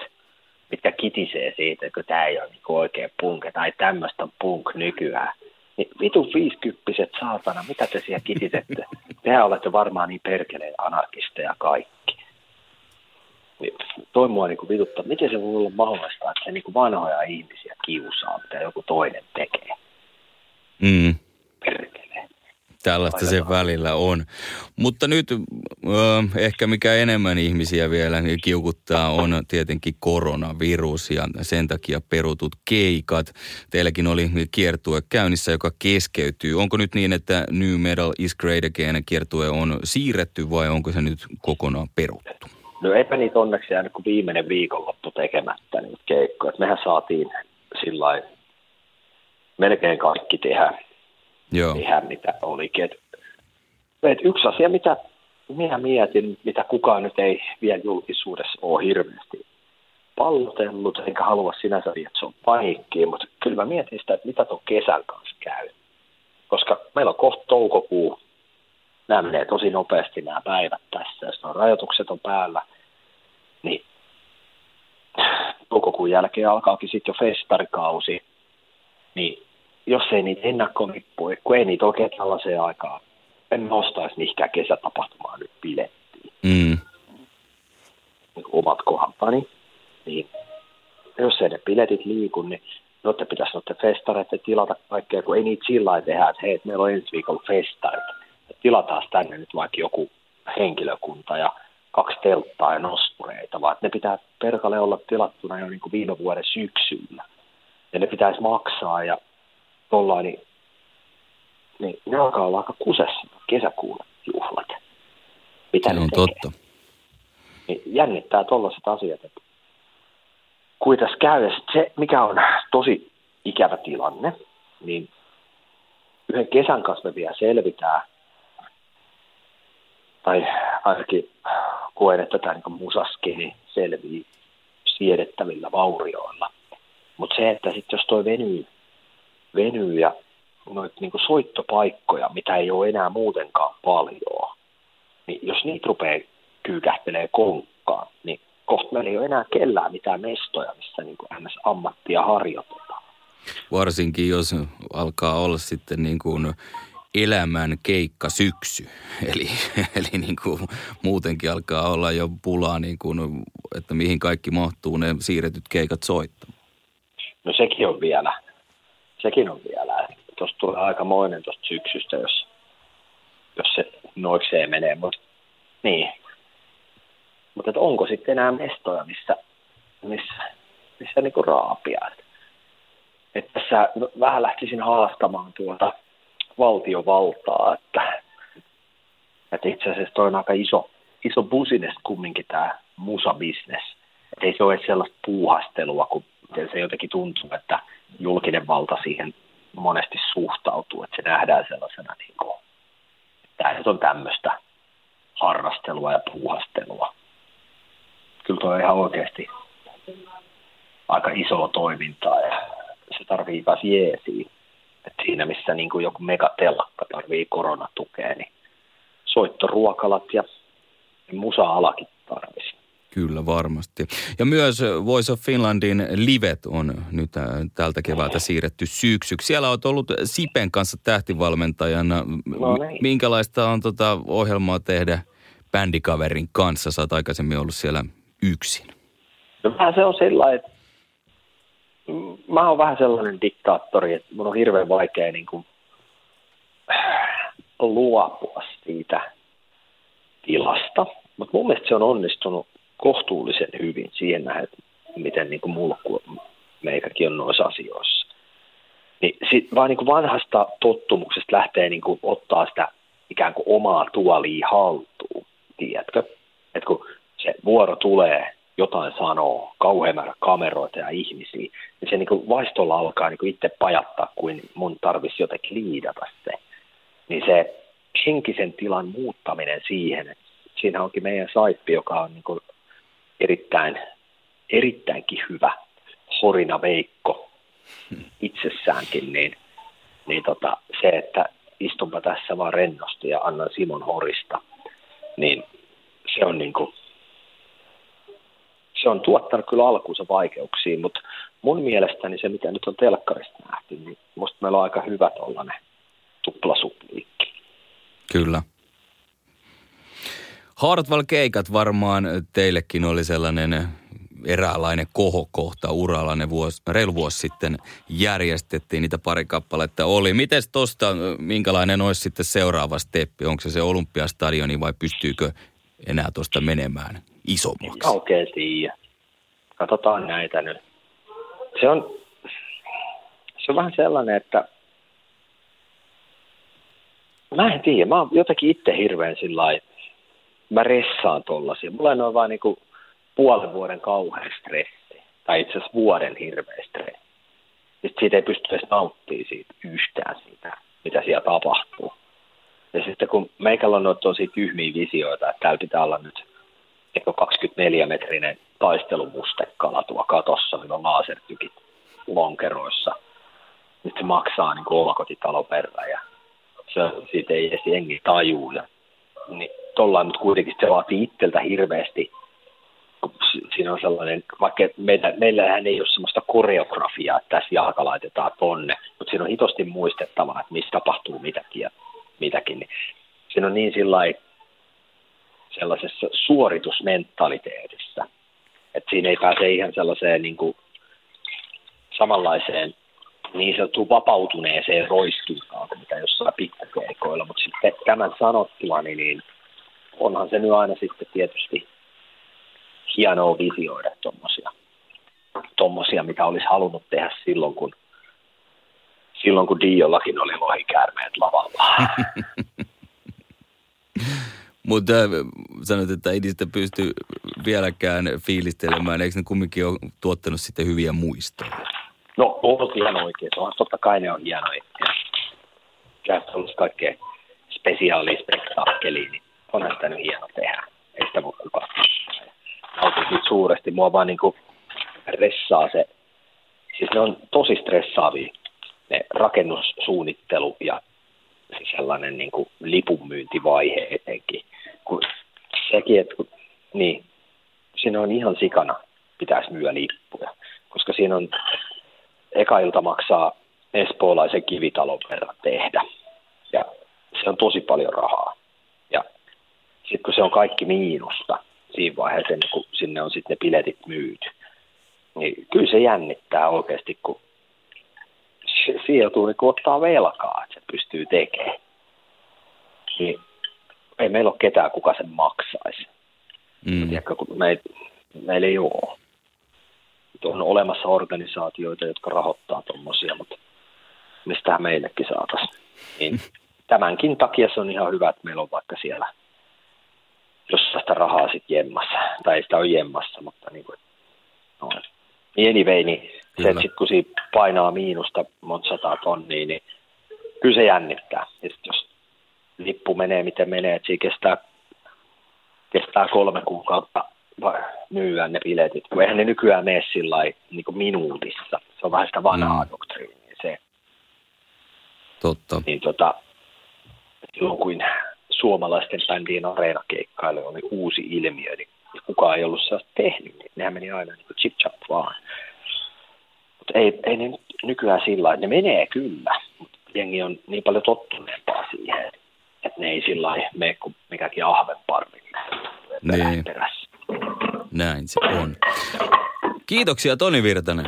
mitkä kitisee siitä, että tämä ei ole niinku oikein punk tai tämmöistä on punk nykyään. Niin vitun 50-set saatana, mitä te siellä kitisette? Tehän olette varmaan niin perkeleen anarkisteja kaikki. Niin, toi mua niinku vituttaa, miten se voi olla mahdollista, että se niinku vanhoja ihmisiä kiusaa, mitä joku toinen tekee. Tällaista sen välillä on. Mutta nyt ehkä mikä enemmän ihmisiä vielä kiukuttaa on tietenkin koronavirus ja sen takia perutut keikat. Teilläkin oli kiertue käynnissä, joka keskeytyy. Onko nyt niin, että New Metal is Great Again -kiertue on siirretty vai onko se nyt kokonaan peruttu? No eipä niitä onneksi jäänyt kuin viimeinen viikonloppu tekemättä niitä keikkoja. Mehän saatiin sillain melkein kaikki tehdä mitä olikin. Et yksi asia, mitä minä mietin, mitä kukaan nyt ei vielä julkisuudessa ole hirveästi pallotellut, enkä halua sinänsä viedä, että se on paniikkiä, mutta kyllä mä mietin sitä, että mitä tuon kesän kanssa käy. Koska meillä on kohta toukokuu, nämä menee tosi nopeasti nämä päivät tässä, jos nuo rajoitukset on päällä, niin toukokuun jälkeen alkaakin sitten jo festarikausi, niin jos ei niitä ennakkolippuja, kun ei niitä oikein tällaiseen aikaan, en ostaisi mihinkään kesätapahtumaan nyt bilettiin. Niin omat kohdaltani, niin jos ei ne biletit liiku, niin noiden pitäisi noiden festareiden tilata kaikkea, kun ei niitä sillä lailla tehdä, että hei, meillä on ensi viikolla festarit. Tilataan tänne nyt vaikka joku henkilökunta ja 2 telttaa ja nostureita, vaan ne pitää perkalle olla tilattuna jo niin kuin viime vuoden syksyllä. Ja ne pitäisi maksaa ja tollain, niin ne alkaa olla aika kusessa kesäkuun juhlat. Mitä ne on tekee? Totta. Niin jännittää tollaiset asiat, että kuitenkin käy. Se, mikä on tosi ikävä tilanne, niin yhden kesän kanssa me vielä selvitään, tai ainakin koen, että tämä niin musaskeni selvii siedettävillä vaurioilla. Mutta se, että sit jos toi venyy ja noita niin kuin soittopaikkoja, mitä ei ole enää muutenkaan paljon, niin jos niitä rupeaa kyykähtelemään konkkaan, niin kohta meillä ei ole enää kellään mitään mestoja, missä niin kuin ammattia harjoitetaan. Varsinkin jos alkaa olla sitten niin kuin elämän keikka syksy, eli niin kuin muutenkin alkaa olla jo pulaa, niin kuin, että mihin kaikki mahtuu ne siirretyt keikat soittamaan. No sekin on vielä. Tuossa tulee aikamoinen tuosta syksystä, jos se noikseen menee. Mutta onko sitten enää mestoja, missä niinku raapia? Et tässä vähän lähtisin haastamaan tuota valtiovaltaa, että itse asiassa toi on aika iso business kumminkin tämä musabisnes. Et ei se ole sellaista puuhastelua, kun se jotenkin tuntuu, että julkinen valta siihen monesti suhtautuu, että se nähdään sellaisena, niin kuin, että tämä nyt on tämmöistä harrastelua ja puuhastelua. Kyllä tuo on ihan oikeasti aika isoa toimintaa ja se tarvii myös jeesiä. Et siinä missä niin kuin joku megatelakka tarvii koronatukea, niin soittoruokalat ja musa-alakin tarvisi. Kyllä varmasti. Ja myös Voice of Finlandin livet on nyt tältä keväältä siirretty syksyksi. Siellä on ollut Sipen kanssa tähtivalmentajana. No niin. Minkälaista on ohjelmaa tehdä bändikaverin kanssa? Sä oot aikaisemmin ollut siellä yksin. No vähän se on sellainen, että mä oon vähän sellainen diktaattori, että mun on hirveän vaikea niin kuin luopua siitä tilasta. Mutta mun mielestä se on onnistunut kohtuullisen hyvin siihen nähden, miten niin kuin mulkku meikäkin on noissa asioissa. Niin sit vaan niin kuin vanhasta tottumuksesta lähtee niin kuin ottaa sitä ikään kuin omaa tuolia haltuun, tiedätkö? Että kun se vuoro tulee, jotain sanoo, kauhean määrä kameroita ja ihmisiä, niin se niin kuin vaistolla alkaa niin kuin itse pajattaa, kuin mun tarvitsisi jotenkin liidata se. Niin se henkisen tilan muuttaminen siihen, että siinä onkin meidän saippi, joka on niin kuin erittäinkin hyvä Horina Veikko itsessäänkin, niin se, että istunpa tässä vaan rennosti ja annan Simon horista, niin se on niin kuin, se on tuottanut kyllä alkuunsa vaikeuksiin, mutta mun mielestäni se, mitä nyt on telkkarista nähty, niin musta meillä on aika hyvä tollainen tuplasupliikki. Kyllä. Hardwell-keikat varmaan teillekin oli sellainen eräänlainen kohokohta uralla. Reilu vuosi sitten järjestettiin, niitä pari kappaletta oli. Mites tosta, minkälainen olisi sitten seuraava steppi? Onko se Olympiastadioni vai pystyykö enää tuosta menemään isommaksi? En oikein tiedä. Katsotaan näitä nyt. Se on vähän sellainen, että mä en tiedä. Mä oon jotenkin itse hirveän sillain. Mä ressaan tollasia. Mulla on vaan niinku puolen vuoden kauhean stressi. Tai itse asiassa vuoden hirveä stressi. Sitten siitä ei pysty edes nauttimaan siitä yhtään sitä, mitä siellä tapahtuu. Ja sitten kun meikällä on noita tosi tyhmiä visioita, että täällä pitää olla nyt 24-metrinen taistelumustekkala tuo katossa, millä on lasertykit lonkeroissa. Nyt se maksaa niin kuin omakotitalon verran ja siitä ei edes jengi tajuu. Niin tollain, mutta kuitenkin se vaatii itseltä hirveästi, kun siinä on sellainen, vaikka meillähän ei ole sellaista koreografiaa, että tässä jalka laitetaan tonne, mutta siinä on hitosti muistettavaa, että missä tapahtuu mitäkin. Niin siinä on niin sellaisessa suoritusmentaliteetissä, että siinä ei pääse ihan sellaiseen niin kuin samanlaiseen niin sanottuun vapautuneeseen roiskintaan, mitä jossain pikkukeikoilla, mutta sitten tämän sanottuani, niin onhan se nyt aina sitten tietysti hienoa visioida tommosia, mitä olisi halunnut tehdä silloin kun Diollakin oli lohikäärmeet lavalla. Mutta sanot, että ei niistä pysty vieläkään fiilistelemään, eikö ne kumminkin ole tuottanut sitten hyviä muistoja? No, on hieno oikein. Totta kai ne on hienoja. Käystä olisi kaikkea spesiaalispektaakkeliä, niin onhan sitä nyt hieno tehdä. Ei sitä voi kukaan. Oltiin suuresti. Mua vaan niinku ressaa se. Siis ne on tosi stressaavia. Ne rakennussuunnittelu ja sellainen niinku lipunmyyntivaihe etenkin. Kun sekin, että niin, siinä on ihan sikana pitäisi myyä lippuja. Koska siinä on eka ilta maksaa espoolaisen kivitalon verran tehdä. Ja se on tosi paljon rahaa. Ja sitten kun se on kaikki miinusta siinä vaiheessa, kun sinne on sitten ne biletit myyty, niin kyllä se jännittää oikeasti, kun siihen joutuu niin ottaa velkaa, että se pystyy tekemään. Niin ei meillä ole ketään, kuka sen maksaisi. Tiedätkö, kun meillä ei ole. On olemassa organisaatioita, jotka rahoittaa tuommoisia, mutta mistähän meillekin saataisiin. Niin tämänkin takia se on ihan hyvä, että meillä on vaikka siellä jossain sitä rahaa sitten jemmassa. Tai ei sitä ole jemmassa, mutta niin kuin, no, anyway, niin se, että sit, kun siinä painaa miinusta monta sataa tonnia, niin kyllä se jännittää. Ja jos lippu menee, miten menee, että siinä kestää kestää 3 kuukautta myyä ne biletit, kun eihän ne nykyään mene sillä lailla niin kuin minuutissa. Se on vähän sitä vanhaa doktriinia se. Totta. Niin silloin kun suomalaisten bändien areenakeikkailu oli uusi ilmiö, niin kukaan ei ollut sellaista tehnyt, niin nehän meni aina niin kuin chip-chap vaan. Mutta ei ne nykyään sillä lailla, ne menee kyllä, mutta jengi on niin paljon tottuneempaa siihen, että ne ei sillä lailla mene kuin mikäkin ahvenparvi. Niin. Näin se on. Kiitoksia Toni Virtanen.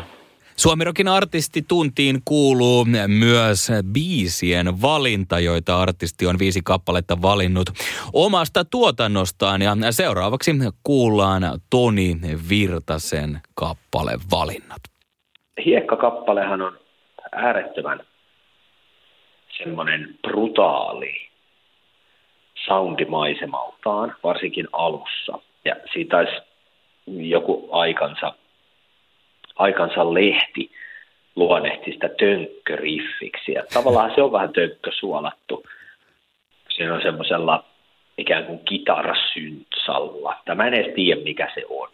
SuomiRokin artistituntiin kuuluu myös biisien valinta, joita artisti on 5 kappaletta valinnut omasta tuotannostaan. Ja seuraavaksi kuullaan Toni Virtasen kappalevalinnat. Hiekka-kappalehan on äärettömän semmoinen brutaali soundimaisemaltaan, varsinkin alussa. Ja siitä taisi joku aikansa lehti luonnehti sitä tönkköriffiksi. Ja tavallaan se on vähän tönkkösuolattu. Se on semmoisella ikään kuin kitarasyntsalla. Mä en edes tiedä, mikä se on,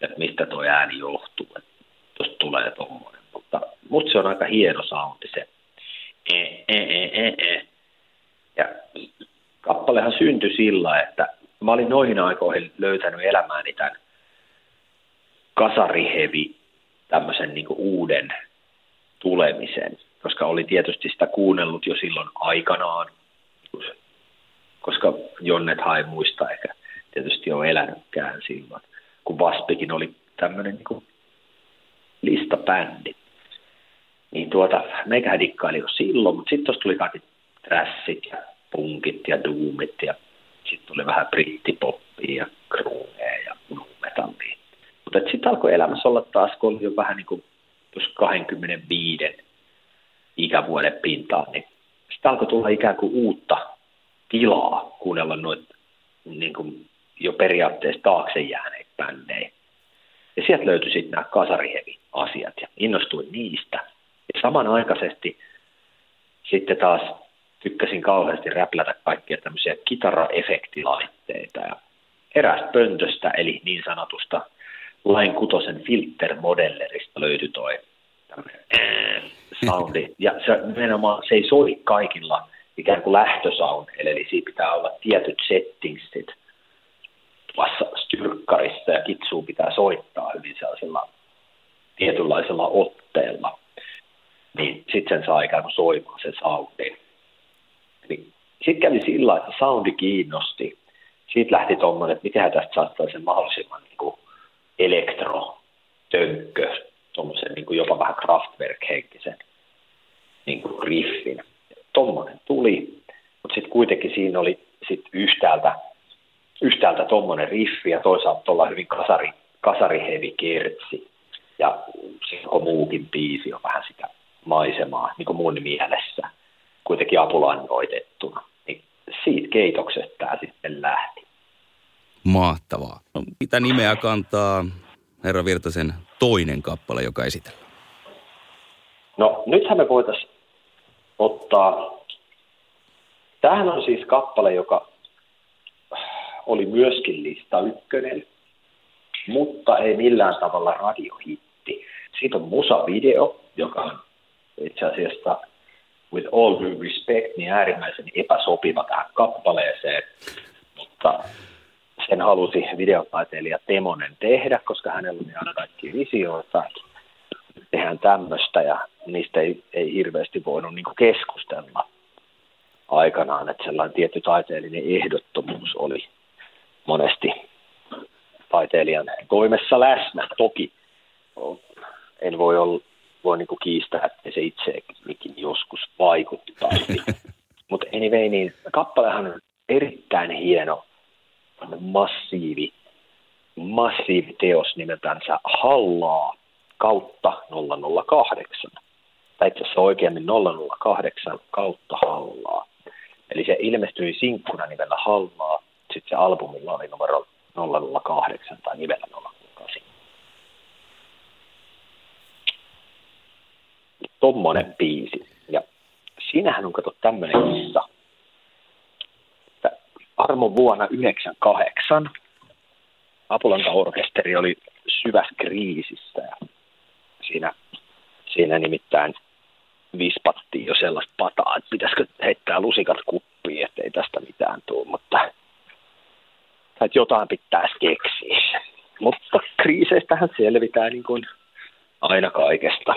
että mistä tuo ääni johtuu, että tuosta tulee tuommoinen. Mutta se on aika hieno soundi se. Ja kappalehan syntyi sillä, että mä olin noihin aikoihin löytänyt elämääni tämän kasarihevi tämmöisen niin kuin uuden tulemisen, koska oli tietysti sitä kuunnellut jo silloin aikanaan, koska Jonnethan ei muista eikä tietysti ole elänytkään silloin, kun Vaspikin oli tämmöinen niin kuin listabändi. Niin meikähän dikkaili jo silloin, mutta sitten tuossa tuli kaikki thrashit ja punkit ja doomit ja sitten tuli vähän brittipoppia ja groovea ja nu-metallia. Mutta sitten alkoi elämässä olla taas, kun oli jo vähän niin kuin 25 ikävuoden pintaan, niin sitten alkoi tulla ikään kuin uutta tilaa kuunnella noita niin kuin jo periaatteessa taakse jääneitä bändejä. Ja sieltä löytyi sitten nämä kasarihevi-asiat ja innostuin niistä. Ja samanaikaisesti sitten taas tykkäsin kauheasti räplätä kaikkia tämmöisiä kitaraefektilaitteita ja erästä pöntöstä, eli niin sanotusta lain 6 filtermodellerista löytyi toi soundi. Ja se ei soi kaikilla ikään kuin lähtösoundille, eli siinä pitää olla tietyt settingsit tuossa styrkkarissa ja kitsuun pitää soittaa hyvin sellaisella tietynlaisella otteella. Niin sitten sen saa ikään kuin soimaan sen soundin. Niin. Sitten kävi sillä, että soundi kiinnosti. Siitä lähti tuommoinen, että mitenhän tästä saattaisi mahdollisimman niin kuin elektro-tönkkö, tuommoisen niin kuin jopa vähän Kraftwerk-henkisen niin kuin riffin. Tuommoinen tuli, mutta sitten kuitenkin siinä oli sit yhtäältä tuommoinen riffi ja toisaalta tuolla hyvin kasarihevi kertsi. Ja siis on muukin biisi on vähän sitä maisemaa, niin kuin mun mielessä. Kuitenkin apulannoitettuna. Niin siitä keitoksesta tämä sitten lähti. Mahtavaa. No, mitä nimeä kantaa herra Virtasen toinen kappale, joka esitellään? No nythän me voitaisiin ottaa... Tämähän on siis kappale, joka oli myöskin lista 1, mutta ei millään tavalla radiohitti. Siitä on musavideo, joka on itse asiassa... With all due respect, niin äärimmäisen epäsopiva tähän kappaleeseen, mutta sen halusi videotaiteilija Temonen tehdä, koska hänellä oli aina kaikki visioita, tehdään tämmöistä ja niistä ei hirveästi voinut niin kuin keskustella aikanaan, että sellainen tietty taiteellinen ehdottomuus oli monesti taiteilijan toimessa läsnä. Toki en voi olla... voi niinku kiistää, että se itsekin joskus vaikuttaa. Mutta anyway, niin kappalehan on erittäin hieno, massiivi teos nimeltänsä Hallaa kautta 008. Tai itse asiassa oikeammin 008 kautta Hallaa. Eli se ilmestyi sinkkuna nimellä Hallaa, sitten se albumilla oli numero 008 tai nimellä 008. Tommoinen biisi. Ja siinähän on kato tämmöinen kissa. Armo vuonna 1998 2008 Apulanta-orkesteri oli syvässä kriisissä ja siinä nimittäin vispattiin jo sellaista pataa, että pitäisikö heittää lusikat kuppiin, ettei tästä mitään tule, mutta että jotain pitäisi keksiä. Mutta kriiseistähän selvitään niin kuin aina kaikesta.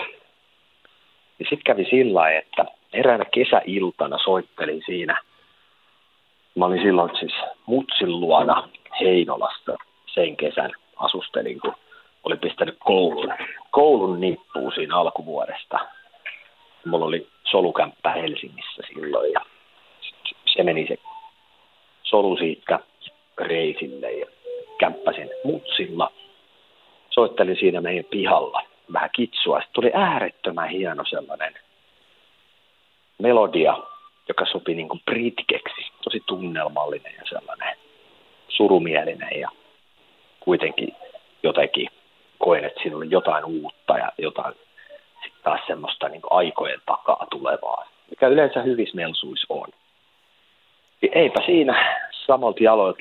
Ja sitten kävi sillä lailla, että eräänä kesäiltana soittelin siinä. Mä olin silloin siis mutsin luona Heinolassa sen kesän asustelin, kun olin pistänyt koulun nippuun siinä alkuvuodesta. Mulla oli solukämppä Helsingissä silloin ja se meni se solu siitä reisille ja kämppäsin mutsilla. Soittelin siinä meidän pihalla vähän kitsua. Sitten tuli äärettömän hieno sellainen melodia, joka sopi niin kuin britkeksi. Tosi tunnelmallinen ja sellainen surumielinen ja kuitenkin jotenkin koen, että siinä oli jotain uutta ja jotain sitten taas semmoista niin kuin aikojen takaa tulevaa, mikä yleensä hyvissä melsuissa on. Ja eipä siinä samalta jaloilta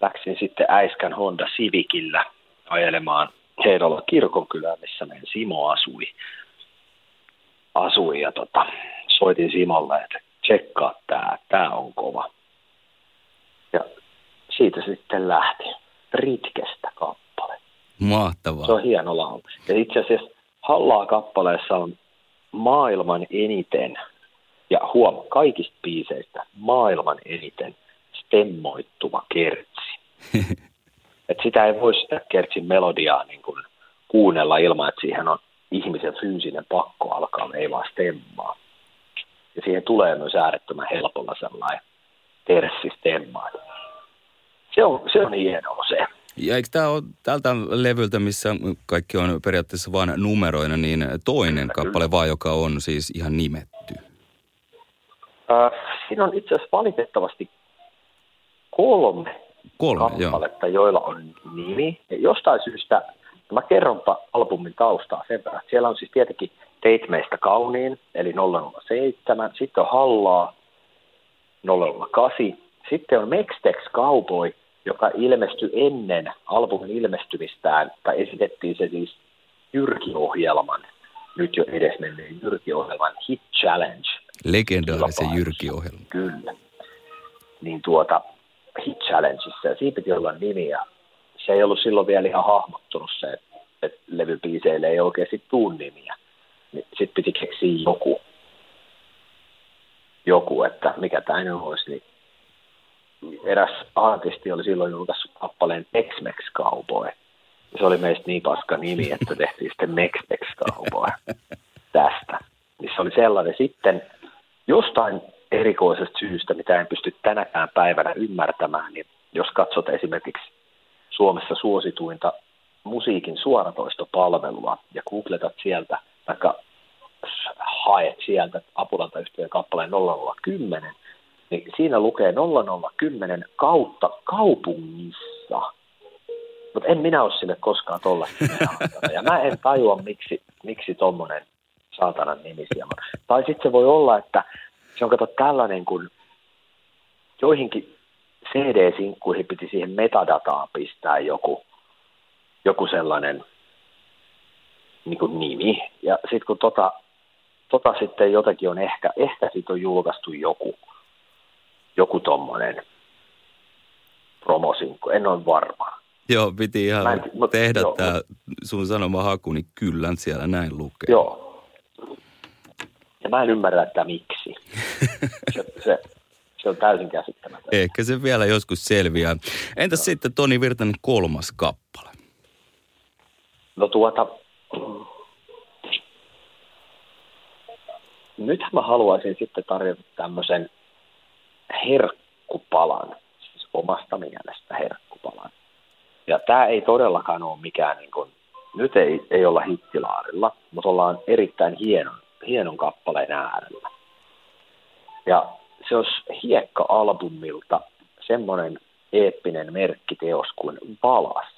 läksin sitten äiskän Honda Civicillä ajelemaan Heinolan kirkonkylään, missä meidän Simo asui ja soitin Simolle, että tsekkaa tää on kova. Ja siitä sitten lähti ritkestä kappale. Mahtavaa. Se on hieno laulu. Ja itse asiassa Hallaa kappaleessa on maailman eniten, ja huomaa kaikista biiseistä maailman eniten stemmoittuva kertsi. Et sitä ei voi sitä kertsin melodiaa niin kuin kuunnella ilman, että siihen on ihmisen fyysinen pakko alkaa leivaa stemmaa. Ja siihen tulee myös äärettömän helpolla sellainen terssistemma. Se on hienoa se. Ja eikö tämä ole tältä levyltä, missä kaikki on periaatteessa vain numeroina, niin toinen kappale vaan, joka on siis ihan nimetty? Siinä on itse asiassa valitettavasti kolme kappaletta, joilla on nimi. Ja jostain syystä, mä kerronpa albumin taustaa sen verran. Siellä on siis tietenkin Teit meistä kauniin, eli 007. Sitten on Hallaa, 008. Sitten on Mextex Cowboy, joka ilmestyi ennen albumin ilmestymistään, tai esitettiin se siis Jyrki-ohjelman, nyt jo edesmenneen Jyrki-ohjelman Hit Challenge. Legendaarisen Jyrki-ohjelman. Kyllä. Niin Hit Challengeissa, ja siinä piti olla nimi, ja se ei ollut silloin vielä ihan hahmottunut se, että levybiiseille ei oikeasti tule nimiä. Sitten piti keksiä joku, että mikä tämä olisi, niin eräs artisti oli silloin julkaissut kappaleen Tex-Mex Cowboy. Se oli meistä niin paska nimi, että tehtiin sitten Mex-Tex Cowboy tästä. Se oli sellainen sitten jostain erikoisesta syystä, mitä en pysty tänäkään päivänä ymmärtämään, niin jos katsot esimerkiksi Suomessa suosituinta musiikin suoratoistopalvelua ja googletat sieltä, vaikka haet sieltä Apulanta-yhtiön kappaleen 0010, niin siinä lukee 0010 kautta kaupungissa. Mutta en minä ole sille koskaan tollaista. Ja mä en tajua, miksi tommonen saatanan nimi siellä on. Tai sitten se voi olla, että se on kato tällainen, kun joihinkin CD-sinkkuihin piti siihen metadataan pistää joku sellainen niin kuin nimi. Ja sitten kun tota sitten jotakin on ehkä siitä on julkaistu joku tommonen promosinkku, en ole varma. Joo, piti ihan tehdä tämä sun sanoma haku, niin kyllä siellä näin lukee. Joo. Ja mä en ymmärrä, että miksi. Se on täysin käsittämätöntä. Ehkä se vielä joskus selviää. Entäs sitten Toni Virtanen kolmas kappale? No nyt mä haluaisin sitten tarjota tämmöisen herkkupalan, siis omasta mielestä herkkupalan. Ja tää ei todellakaan ole mikään, niin kun, nyt ei olla hittilaarilla, mutta ollaan erittäin hienon kappaleen äärellä. Ja se olisi Hiekka-albumilta semmoinen eeppinen merkkiteos kuin Valas.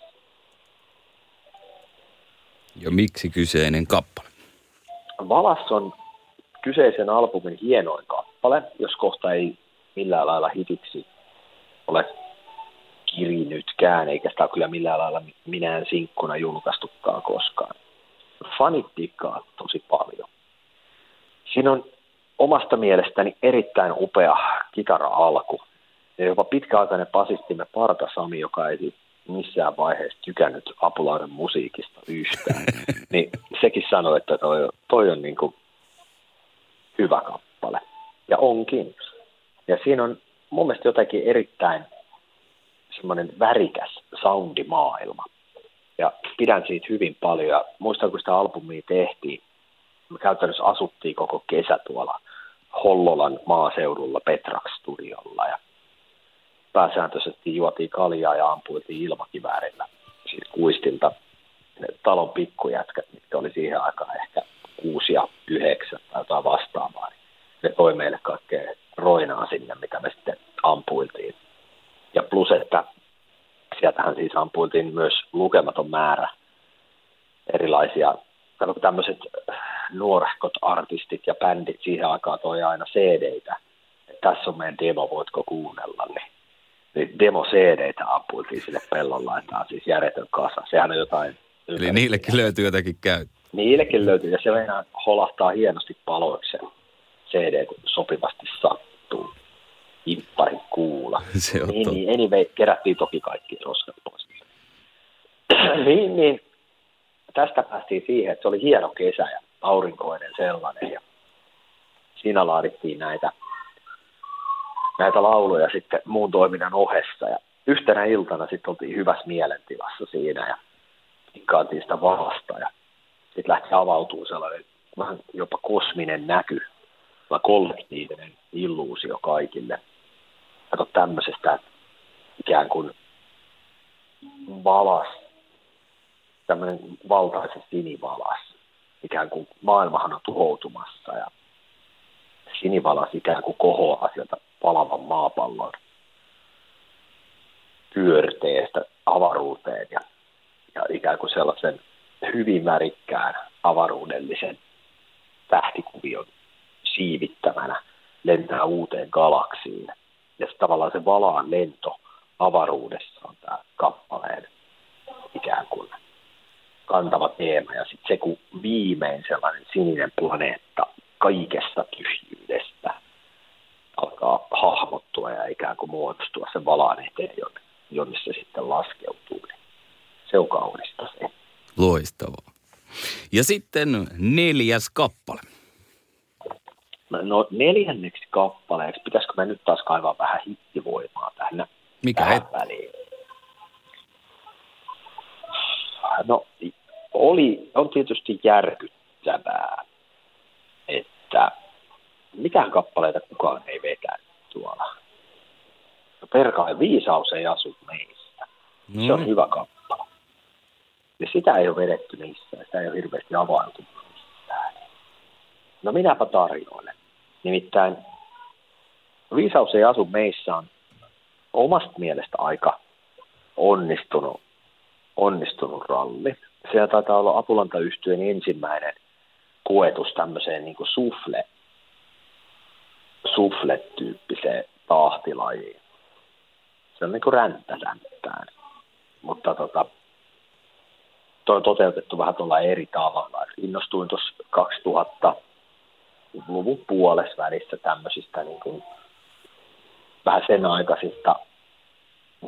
Ja miksi kyseinen kappale? Valas on kyseisen albumin hienoin kappale, jos kohta ei millään lailla hitiksi ole kirinytkään, eikä sitä kyllä millään lailla minään sinkkuna julkaistukaan koskaan. Fanittiikkaa tosi paljon. Siinä on omasta mielestäni erittäin upea kitara-alku. Ja jopa pitkäaikainen basistimme Partasami, joka ei missään vaiheessa tykännyt Apulannan musiikista yhtään, niin sekin sanoi, että toi on niin kuin hyvä kappale. Ja onkin. Ja siinä on mun mielestä jotakin erittäin semmoinen värikäs soundimaailma. Ja pidän siitä hyvin paljon. Ja muistan, kun sitä albumia tehtiin, me käytännössä asuttiin koko kesä tuolla Hollolan maaseudulla Petrax-studiolla. Ja pääsääntöisesti juotiin kaljaa ja ampuiltiin ilmakiväärillä, siis kuistilta ne talon pikkujätkät, mitkä oli siihen aikaan ehkä 6 ja 9 tai jotain vastaavaa. Ne toi meille kaikkea roinaa sinne, mitä me sitten ampuiltiin. Ja plus, että sieltähän siis ampuiltiin myös lukematon määrä erilaisia, tämmöiset nuorehkot artistit ja bändit siihen aikaan toi aina CD-tä. Tässä on meidän demo, voitko kuunnella, niin demo-CD-tä ampuiltiin sille pellolla, että on siis järjetön kasa. Sehän on jotain... Eli niillekin löytyy jotakin käyttöä. Niillekin löytyy, ja se aina holahtaa hienosti paloiksi CD, kun sopivasti sattuu. Impparin kuula. Niin, anyway, kerättiin toki kaikki roskat pois. niin, tästä päästiin siihen, että se oli hieno kesä ja aurinkoinen sellainen. Ja siinä laadittiin näitä lauluja sitten muun toiminnan ohessa. Ja yhtenä iltana sitten oltiin hyvässä mielentilassa siinä ja tikkaantiin sitä Valasta. Ja sitten lähti avautumaan sellainen vähän jopa kosminen näky, kollektiivinen illuusio kaikille. Kato tämmöisestä ikään kuin valas, tämmöinen valtaisen sinivalas. Ikään kuin maailmahan on tuhoutumassa ja sinivalas ikään kuin kohoaa sieltä palavan maapallon pyörteestä avaruuteen ja ikään kuin sellaisen hyvin värikkään avaruudellisen tähtikuvion siivittämänä lentää uuteen galaksiin. Ja tavallaan se Valaan lento avaruudessa on tämä kappaleen ikään kuin kantava teema. Ja sitten se, kun viimein sellainen sininen planeetta kaikesta tyhjyydestä alkaa hahmottua ja ikään kuin muodostua sen Valaan eteen, jonne se sitten laskeutuu. Niin se on kaunista se. Loistavaa. Ja sitten 4. kappale. No 4. kappaleeksi, pitäisikö me nyt taas kaivaa vähän hittivoimaa tähän väliin? No on tietysti järkyttävää, että mitään kappaleita kukaan ei vetä tuolla. Perkaan viisaus ei asu meistä. Se on hyvä kappale. Ja sitä ei ole vedetty missään, sitä ei ole hirveästi availtu missään. No minäpä tarjoilen. Nimittäin viisaus ei asu meissä on omasta mielestä aika onnistunut ralli. Siellä taitaa olla Apulanta-yhtyeen ensimmäinen koetus tämmöiseen niin kuin sufle-tyyppiseen tahtilajiin. Se on niin kuin ränttäränttään, mutta toi on toteutettu vähän tuolla eri tavalla. Innostuin tuossa 2000-luvun puolessa välissä tämmöisistä niin kuin, vähän sen aikaisista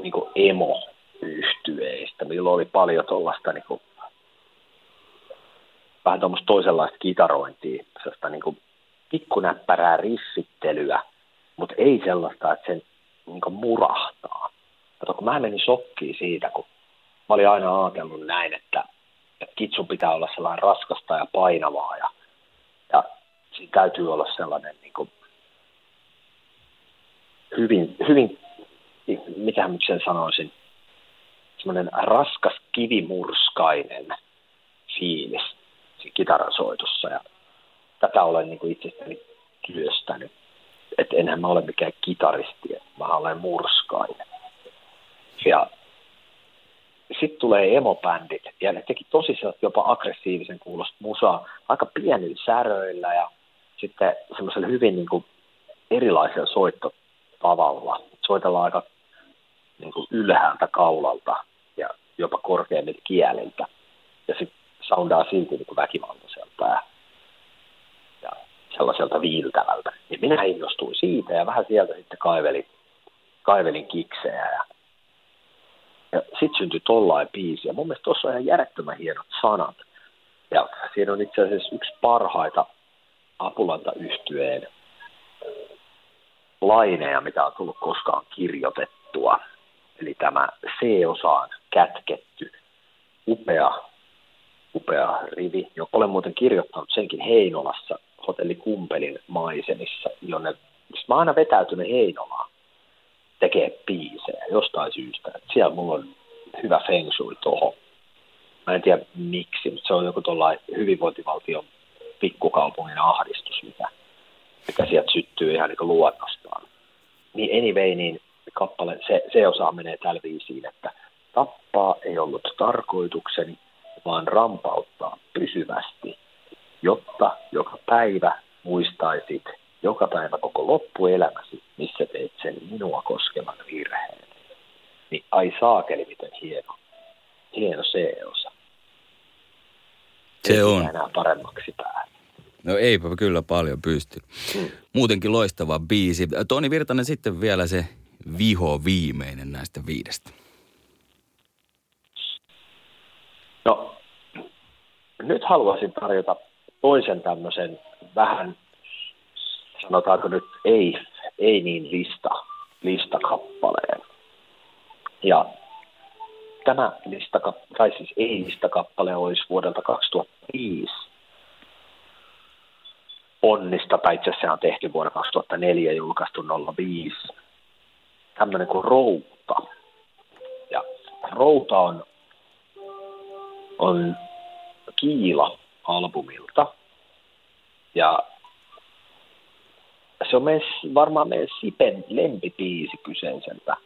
niin kuin emo-yhtyeistä, milloin oli paljon tuollaista niin kuin, vähän tuommoista toisenlaista kitarointia, sellaista niin kuin pikkunäppärää riffittelyä, mutta ei sellaista, että sen niin kuin murahtaa. Kato, kun mä menin shokkiin siitä, kun mä olin aina ajatellut näin, että kitsun pitää olla sellainen raskasta ja painavaa ja siinä täytyy olla sellainen niin kuin hyvin, mitähän nyt sen sanoisin, semmoinen raskas kivimurskainen fiilis siinä kitaransoitussa ja tätä olen niin kuin itsestäni työstänyt, että enhän mä ole mikään kitaristi, mä olen murskainen ja sitten tulee emobändit, ja ne teki tosi jopa aggressiivisen kuulosta musaa aika pienillä säröillä ja sitten semmoisella hyvin niin kuin erilaisella soittotavalla. Soitellaan aika niin kuin ylhäältä kaulalta ja jopa korkeammin kieleltä. Ja se soundaa silti niin kuin väkivaltaiselta ja sellaiselta viiltävältä. Ja minä innostuin siitä ja vähän sieltä sitten kaivelin kiksejä. Ja sitten syntyi tollain biisi. Ja mun mielestä tuossa on ihan järjettömän hienot sanat. Ja siinä on itse asiassa yksi parhaita Apulanta-yhtyeen laineja, mitä on tullut koskaan kirjoitettua. Eli tämä C-osaan kätketty upea rivi. Olen muuten kirjoittanut senkin Heinolassa, hotelli Kumpelin maisemissa, jonne mä aina vetäytynyt Heinolaan tekee biisejä jostain syystä. Et siellä mulla on hyvä feng shui toho. Mä en tiedä miksi, mutta se on joku tuollainen hyvinvointivaltion pikkukaupungin ahdistus, mikä sieltä syttyy ihan niin kuin luonnostaan. Niin anyway, niin kappale, se osa menee tällä viisiin, että tappaa ei ollut tarkoitukseni, vaan rampauttaa pysyvästi, jotta joka päivä muistaisit, joka päivä koko loppuelämäsi, missä teit sen minua koskevan virheen. Niin ai saakeli, miten hieno C-osa. Se on. Enää paremmaksi päälle. No eipä kyllä paljon pysty. Muutenkin loistava biisi. Toni Virtanen sitten vielä se vihoviimeinen näistä viidestä. No nyt haluaisin tarjota toisen tämmöisen vähän, sanotaanko nyt ei niin listakappaleen. Ja tämä ei-listakappale olisi vuodelta 2005. Onnista, tai itse asiassa on tehty vuonna 2004 julkaistu 05. Tämmöinen kuin Routa. Ja Routa on Kiila-albumilta. Ja se on varmaan meidän Sipen lempibiisi kyseiseltä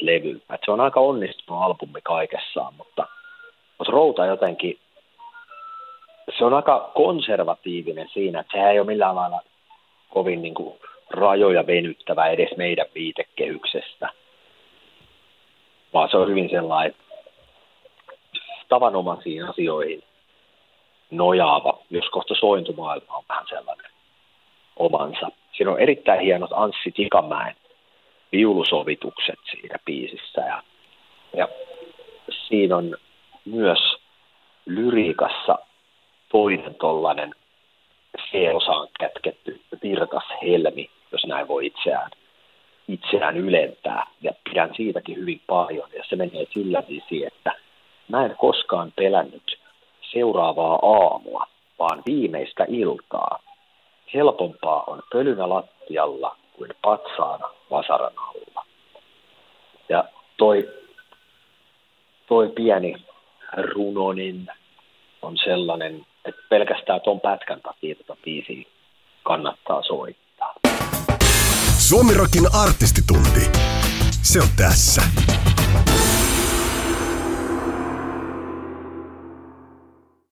levyltä. Et se on aika onnistunut albumi kaikessaan, mutta Routa jotenkin, se on aika konservatiivinen siinä, että sehän ei ole millään lailla kovin niin kuin rajoja venyttävä edes meidän viitekehyksestä, vaan se on hyvin sellainen tavanomaisiin asioihin nojaava, jos kohta sointumaailma on vähän sellainen omansa. Siinä on erittäin hienot Anssi Tikamäen viulusovitukset siinä biisissä ja siinä on myös lyriikassa toinen tollainen C-osaan kätketty virkas helmi, jos näin voi itseään ylentää. Ja pidän siitäkin hyvin paljon. Ja se menee sillä viisi, että mä en koskaan pelännyt seuraavaa aamua, vaan viimeistä iltaa. Helpompaa on pölynä lattialla kuin patsaana vasaran alla. Ja toi pieni runonen on sellainen, että pelkästään tuon pätkän takia tuota biisiä kannattaa soittaa. SuomiRokin artistitunti. Se on tässä.